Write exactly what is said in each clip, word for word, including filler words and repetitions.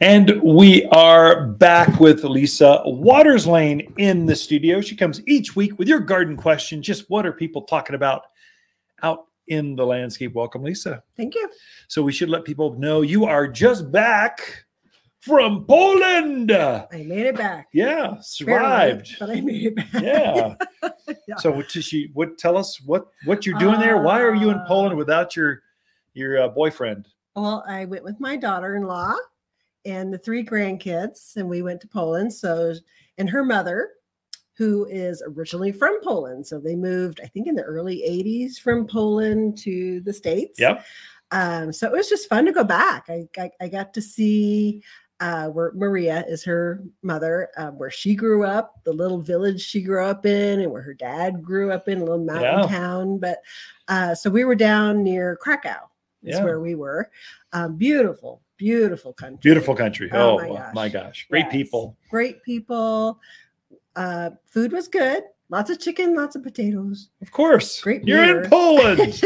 And we are back with Lisa Watters Lain in the studio. She comes each week with your garden question. Just what are people talking about out in the landscape? Welcome, Lisa. Thank you. So we should let people know you are just back from Poland. I made it back. Yeah, survived. Barely, but I made it back. Yeah. Yeah. So what, she, what, tell us what, what you're doing uh, there. Why are you in Poland without your, your uh, boyfriend? Well, I went with my daughter-in-law and the three grandkids, and we went to Poland. So, and her mother, who is originally from Poland. So they moved, I think, in the early eighties from Poland to the States. Yep. Um, so it was just fun to go back. I, I, I got to see... Uh, where Maria is her mother, uh, where she grew up, the little village she grew up in, and where her dad grew up in, a little mountain yeah. town. But uh, so we were down near Krakow. Is yeah. where we were. Um, beautiful, beautiful country. Beautiful country. Oh, oh my gosh. My gosh. Great yes. people. Great people. Uh, food was good. Lots of chicken, lots of potatoes. Of course. Great You're beer. In Poland.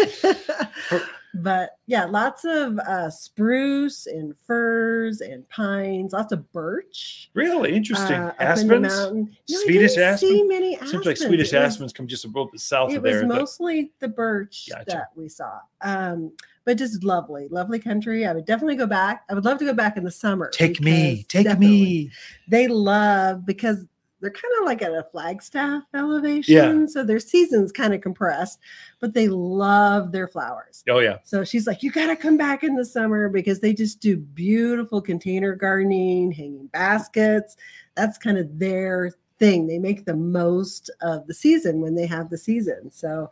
But yeah, lots of uh, spruce and firs and pines, lots of birch. Really interesting. Uh, aspens, in no, Swedish aspen. See many aspens. Seems like Swedish was, aspens come just a little bit south of there. It was mostly the birch gotcha. That we saw. Um, but just lovely, lovely country. I would definitely go back. I would love to go back in the summer. Take me, take me. They love because they're kind of like at a Flagstaff elevation. Yeah. So their season's kind of compressed, but they love their flowers. Oh, yeah. So she's like, you got to come back in the summer because they just do beautiful container gardening, hanging baskets. That's kind of their thing. They make the most of the season when they have the season. So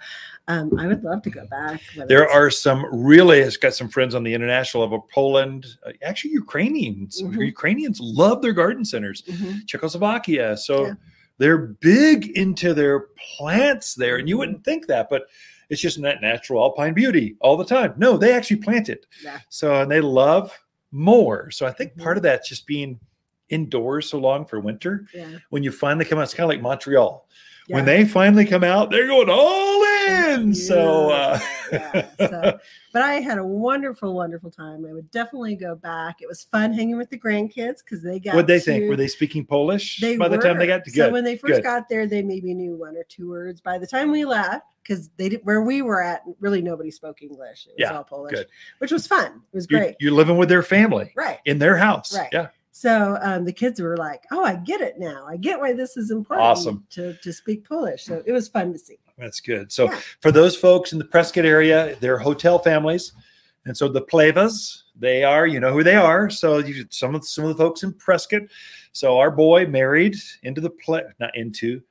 um, I would love to go back. There are some really, it's got some friends on the international level, Poland, uh, actually Ukrainians. Mm-hmm. Ukrainians love their garden centers. Mm-hmm. Czechoslovakia. So yeah. they're big into their plants there. And you wouldn't think that, but it's just that natural alpine beauty all the time. No, they actually plant it. Yeah. So, and they love more. So I think mm-hmm. part of that's just being indoors so long for winter. Yeah. When you finally come out, it's kind of like Montreal. Yeah. When they finally come out, they're going all in. Yeah. So, uh... yeah. so, but I had a wonderful, wonderful time. I would definitely go back. It was fun hanging with the grandkids because they got. What they to... think? Were they speaking Polish? They by were. The time they got to go. So when they first Good. Got there, they maybe knew one or two words. By the time we left, because they did, where we were at, really nobody spoke English. It was yeah. all Polish, Good. Which was fun. It was you're, great. You're living with their family, right? In their house, right? Yeah. So um, the kids were like, oh, I get it now. I get why this is important awesome. to, to speak Polish. So it was fun to see. That's good. So yeah. for those folks in the Prescott area, they're hotel families. And so the Plevas, they are, you know who they are. So you, some of some of the folks in Prescott. So our boy married into the Plevas, not into,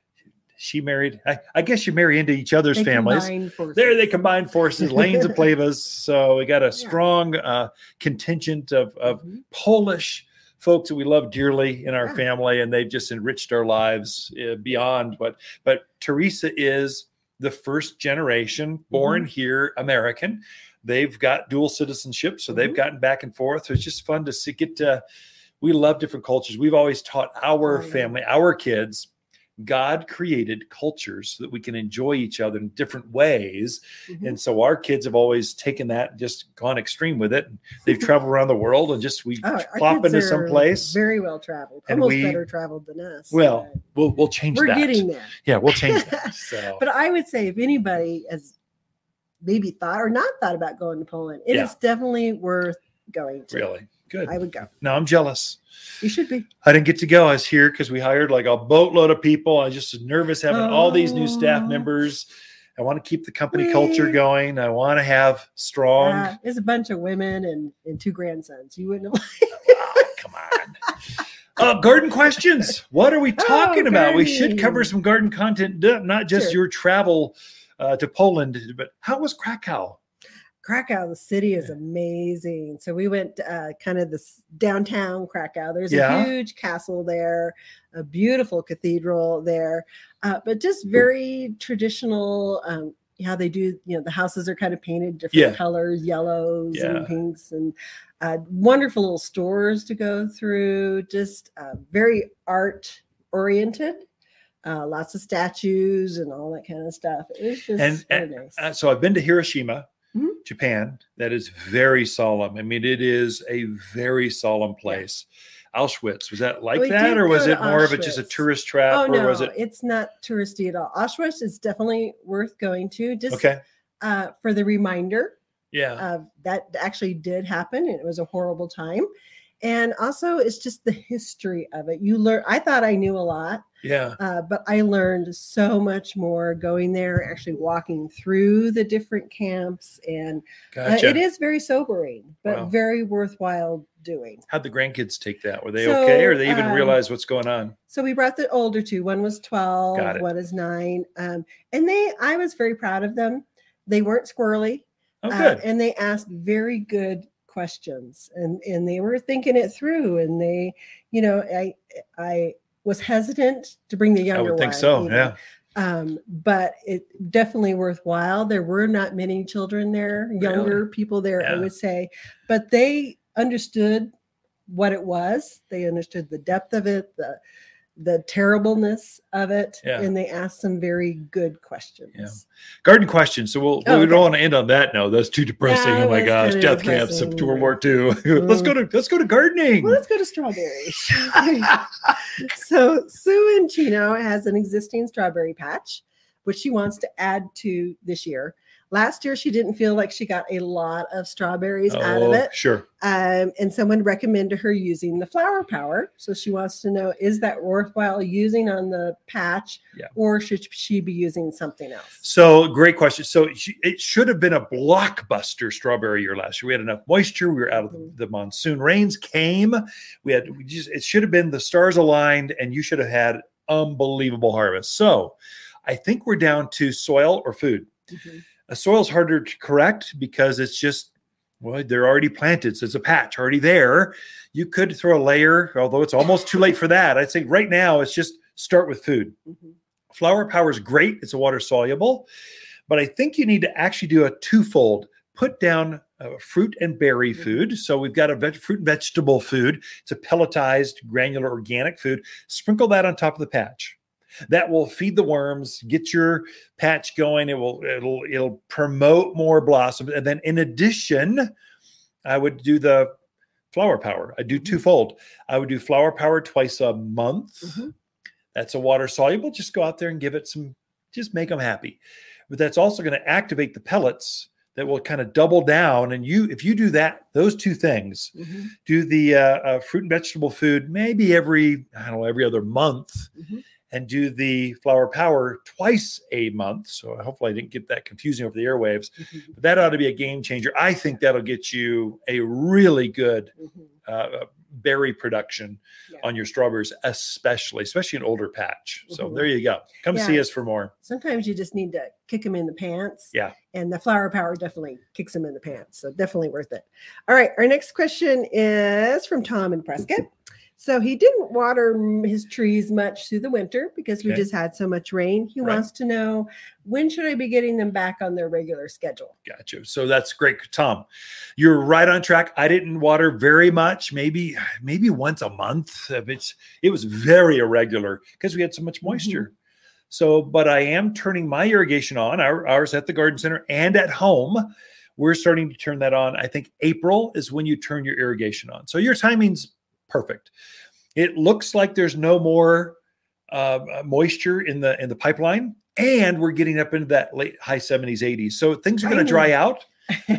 she married, I, I guess you marry into each other's they families. There they combine forces, Lains and Plevas. So we got a strong uh, contingent of, of mm-hmm. Polish folks that we love dearly in our yeah. family, and they've just enriched our lives uh, beyond. But but Teresa is the first generation born mm-hmm. here American. They've got dual citizenship, so mm-hmm. they've gotten back and forth. So it's just fun to see, get to, we love different cultures. We've always taught our oh, yeah. family, our kids, God created cultures so that we can enjoy each other in different ways. Mm-hmm. And so our kids have always taken that and just gone extreme with it. They've traveled around the world and just, we oh, plop into some place. Very well traveled. And almost we, better traveled than us. Well, we'll, we'll change We're that. We're getting there. Yeah, we'll change that. So. But I would say if anybody has maybe thought or not thought about going to Poland, it yeah. is definitely worth going to. Really? Good. I would go. No, I'm jealous. You should be. I didn't get to go. I was here because we hired like a boatload of people. I was just nervous having oh. all these new staff members. I want to keep the company Wait. culture going. I want to have strong. Uh, there's a bunch of women and, and two grandsons. You wouldn't have. Oh, come on. uh, garden questions. What are we talking oh, about? We should cover some garden content, not just sure. your travel uh, to Poland, but how was Krakow? Krakow, the city is amazing. So we went uh, kind of this downtown Krakow. There's yeah. a huge castle there, a beautiful cathedral there, uh, but just very traditional. Um, how they do, you know, the houses are kind of painted different yeah. colors, yellows yeah. and pinks, and uh, wonderful little stores to go through. Just uh, very art oriented. Uh, lots of statues and all that kind of stuff. It was just and, very nice. And, uh, so I've been to Hiroshima. Mm-hmm. Japan. That is very solemn. I mean, it is a very solemn place. Yeah. Auschwitz, was that like we that, or was it more Auschwitz. of it just a tourist trap? Oh, or no, was it... it's not touristy at all. Auschwitz is definitely worth going to, just okay. uh, for the reminder. Yeah, uh, that actually did happen. And it was a horrible time. And also, it's just the history of it. You learn. I thought I knew a lot. Yeah. Uh, but I learned so much more going there, actually walking through the different camps. And gotcha. uh, it is very sobering, but wow. very worthwhile doing. How'd the grandkids take that? Were they so, okay? Or did they even um, realize what's going on? So we brought the older two. One was twelve. One is nine. Um, and they, I was very proud of them. They weren't squirrely. Oh, good. Uh, and they asked very good questions, and and they were thinking it through, and they, you know, I I was hesitant to bring the younger one. I would think one, so, you know? Yeah. Um, but it definitely worthwhile. There were not many children there, younger really? people there, yeah. I would say, but they understood what it was. They understood the depth of it, the the terribleness of it, yeah. and they asked some very good questions. Yeah. Garden questions. So we'll, oh, we okay. don't want to end on that note. That's too depressing. That oh my gosh, death depressing. camps of World War Two. Mm. let's go to let's go to gardening. Well, let's go to strawberries. So Sue and Chino has an existing strawberry patch, which she wants to add to this year. Last year, she didn't feel like she got a lot of strawberries oh, out of it. Sure. Um, and someone recommended her using the Flower Power. So she wants to know, is that worthwhile using on the patch, yeah. or should she be using something else? So great question. So it should have been a blockbuster strawberry year last year. We had enough moisture. We were out of mm-hmm. the monsoon rains came. We had we just, it should have been the stars aligned, and you should have had unbelievable harvest. So I think we're down to soil or food. Mm-hmm. A soil's harder to correct because it's just, well, they're already planted. So it's a patch already there. You could throw a layer, although it's almost too late for that. I'd say right now, it's just start with food. Mm-hmm. Flower Power is great. It's a water soluble, but I think you need to actually do a twofold. Put down uh, fruit and berry mm-hmm. food. So we've got a veg- fruit and vegetable food. It's a pelletized, granular, organic food. Sprinkle that on top of the patch. That will feed the worms, get your patch going. It will, it'll, it'll promote more blossoms. And then in addition, I would do the Flower Power. I do twofold. I would do Flower Power twice a month. Mm-hmm. That's a water soluble. Just go out there and give it some, just make them happy. But that's also going to activate the pellets that will kind of double down. And you, if you do that, those two things, mm-hmm. do the uh, uh, fruit and vegetable food, maybe every, I don't know, every other month. Mm-hmm. And do the Flower Power twice a month. So hopefully I didn't get that confusing over the airwaves. Mm-hmm. But that ought to be a game changer. I think that'll get you a really good mm-hmm. uh, berry production yeah. on your strawberries, especially, especially an older patch. Mm-hmm. So there you go. Come yeah. see us for more. Sometimes you just need to kick them in the pants. Yeah. And the Flower Power definitely kicks them in the pants. So definitely worth it. All right. Our next question is from Tom in Prescott. So he didn't water his trees much through the winter because we okay. just had so much rain. He right. wants to know, when should I be getting them back on their regular schedule? Gotcha. So that's great, Tom. You're right on track. I didn't water very much, maybe maybe once a month. It's, it was very irregular because we had so much moisture. Mm-hmm. So, but I am turning my irrigation on, our, ours at the garden center and at home. We're starting to turn that on. I think April is when you turn your irrigation on. So your timing's perfect. It looks like there's no more uh, moisture in the in the pipeline, and we're getting up into that late high seventies, eighties. So things are going to dry out.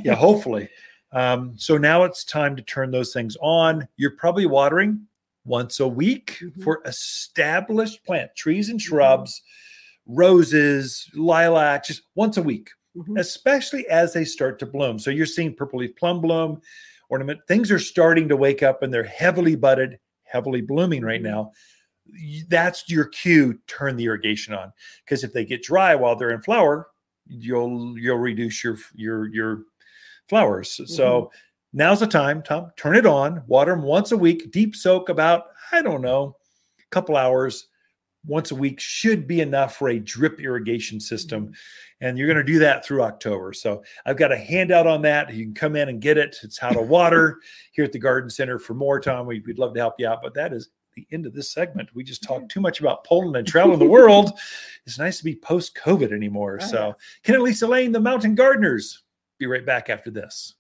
Yeah, hopefully. Um, so now it's time to turn those things on. You're probably watering once a week mm-hmm. for established plant trees and shrubs, mm-hmm. roses, lilacs, just once a week, mm-hmm. especially as they start to bloom. So you're seeing purple leaf plum bloom. Ornament. Things are starting to wake up, and they're heavily budded, heavily blooming right now. That's your cue. Turn the irrigation on, because if they get dry while they're in flower, you'll you'll reduce your your your flowers. Mm-hmm. So now's the time, Tom. Turn it on. Water them once a week. Deep soak about I don't know, a couple hours. Once a week should be enough for a drip irrigation system. And you're going to do that through October. So I've got a handout on that. You can come in and get it. It's how to water here at the garden center. For more, Tom, we'd, we'd love to help you out, but that is the end of this segment. We just talked too much about Poland and traveling the world. It's nice to be post COVID anymore. So Ken and Lisa Lain, the Mountain Gardeners. Be right back after this.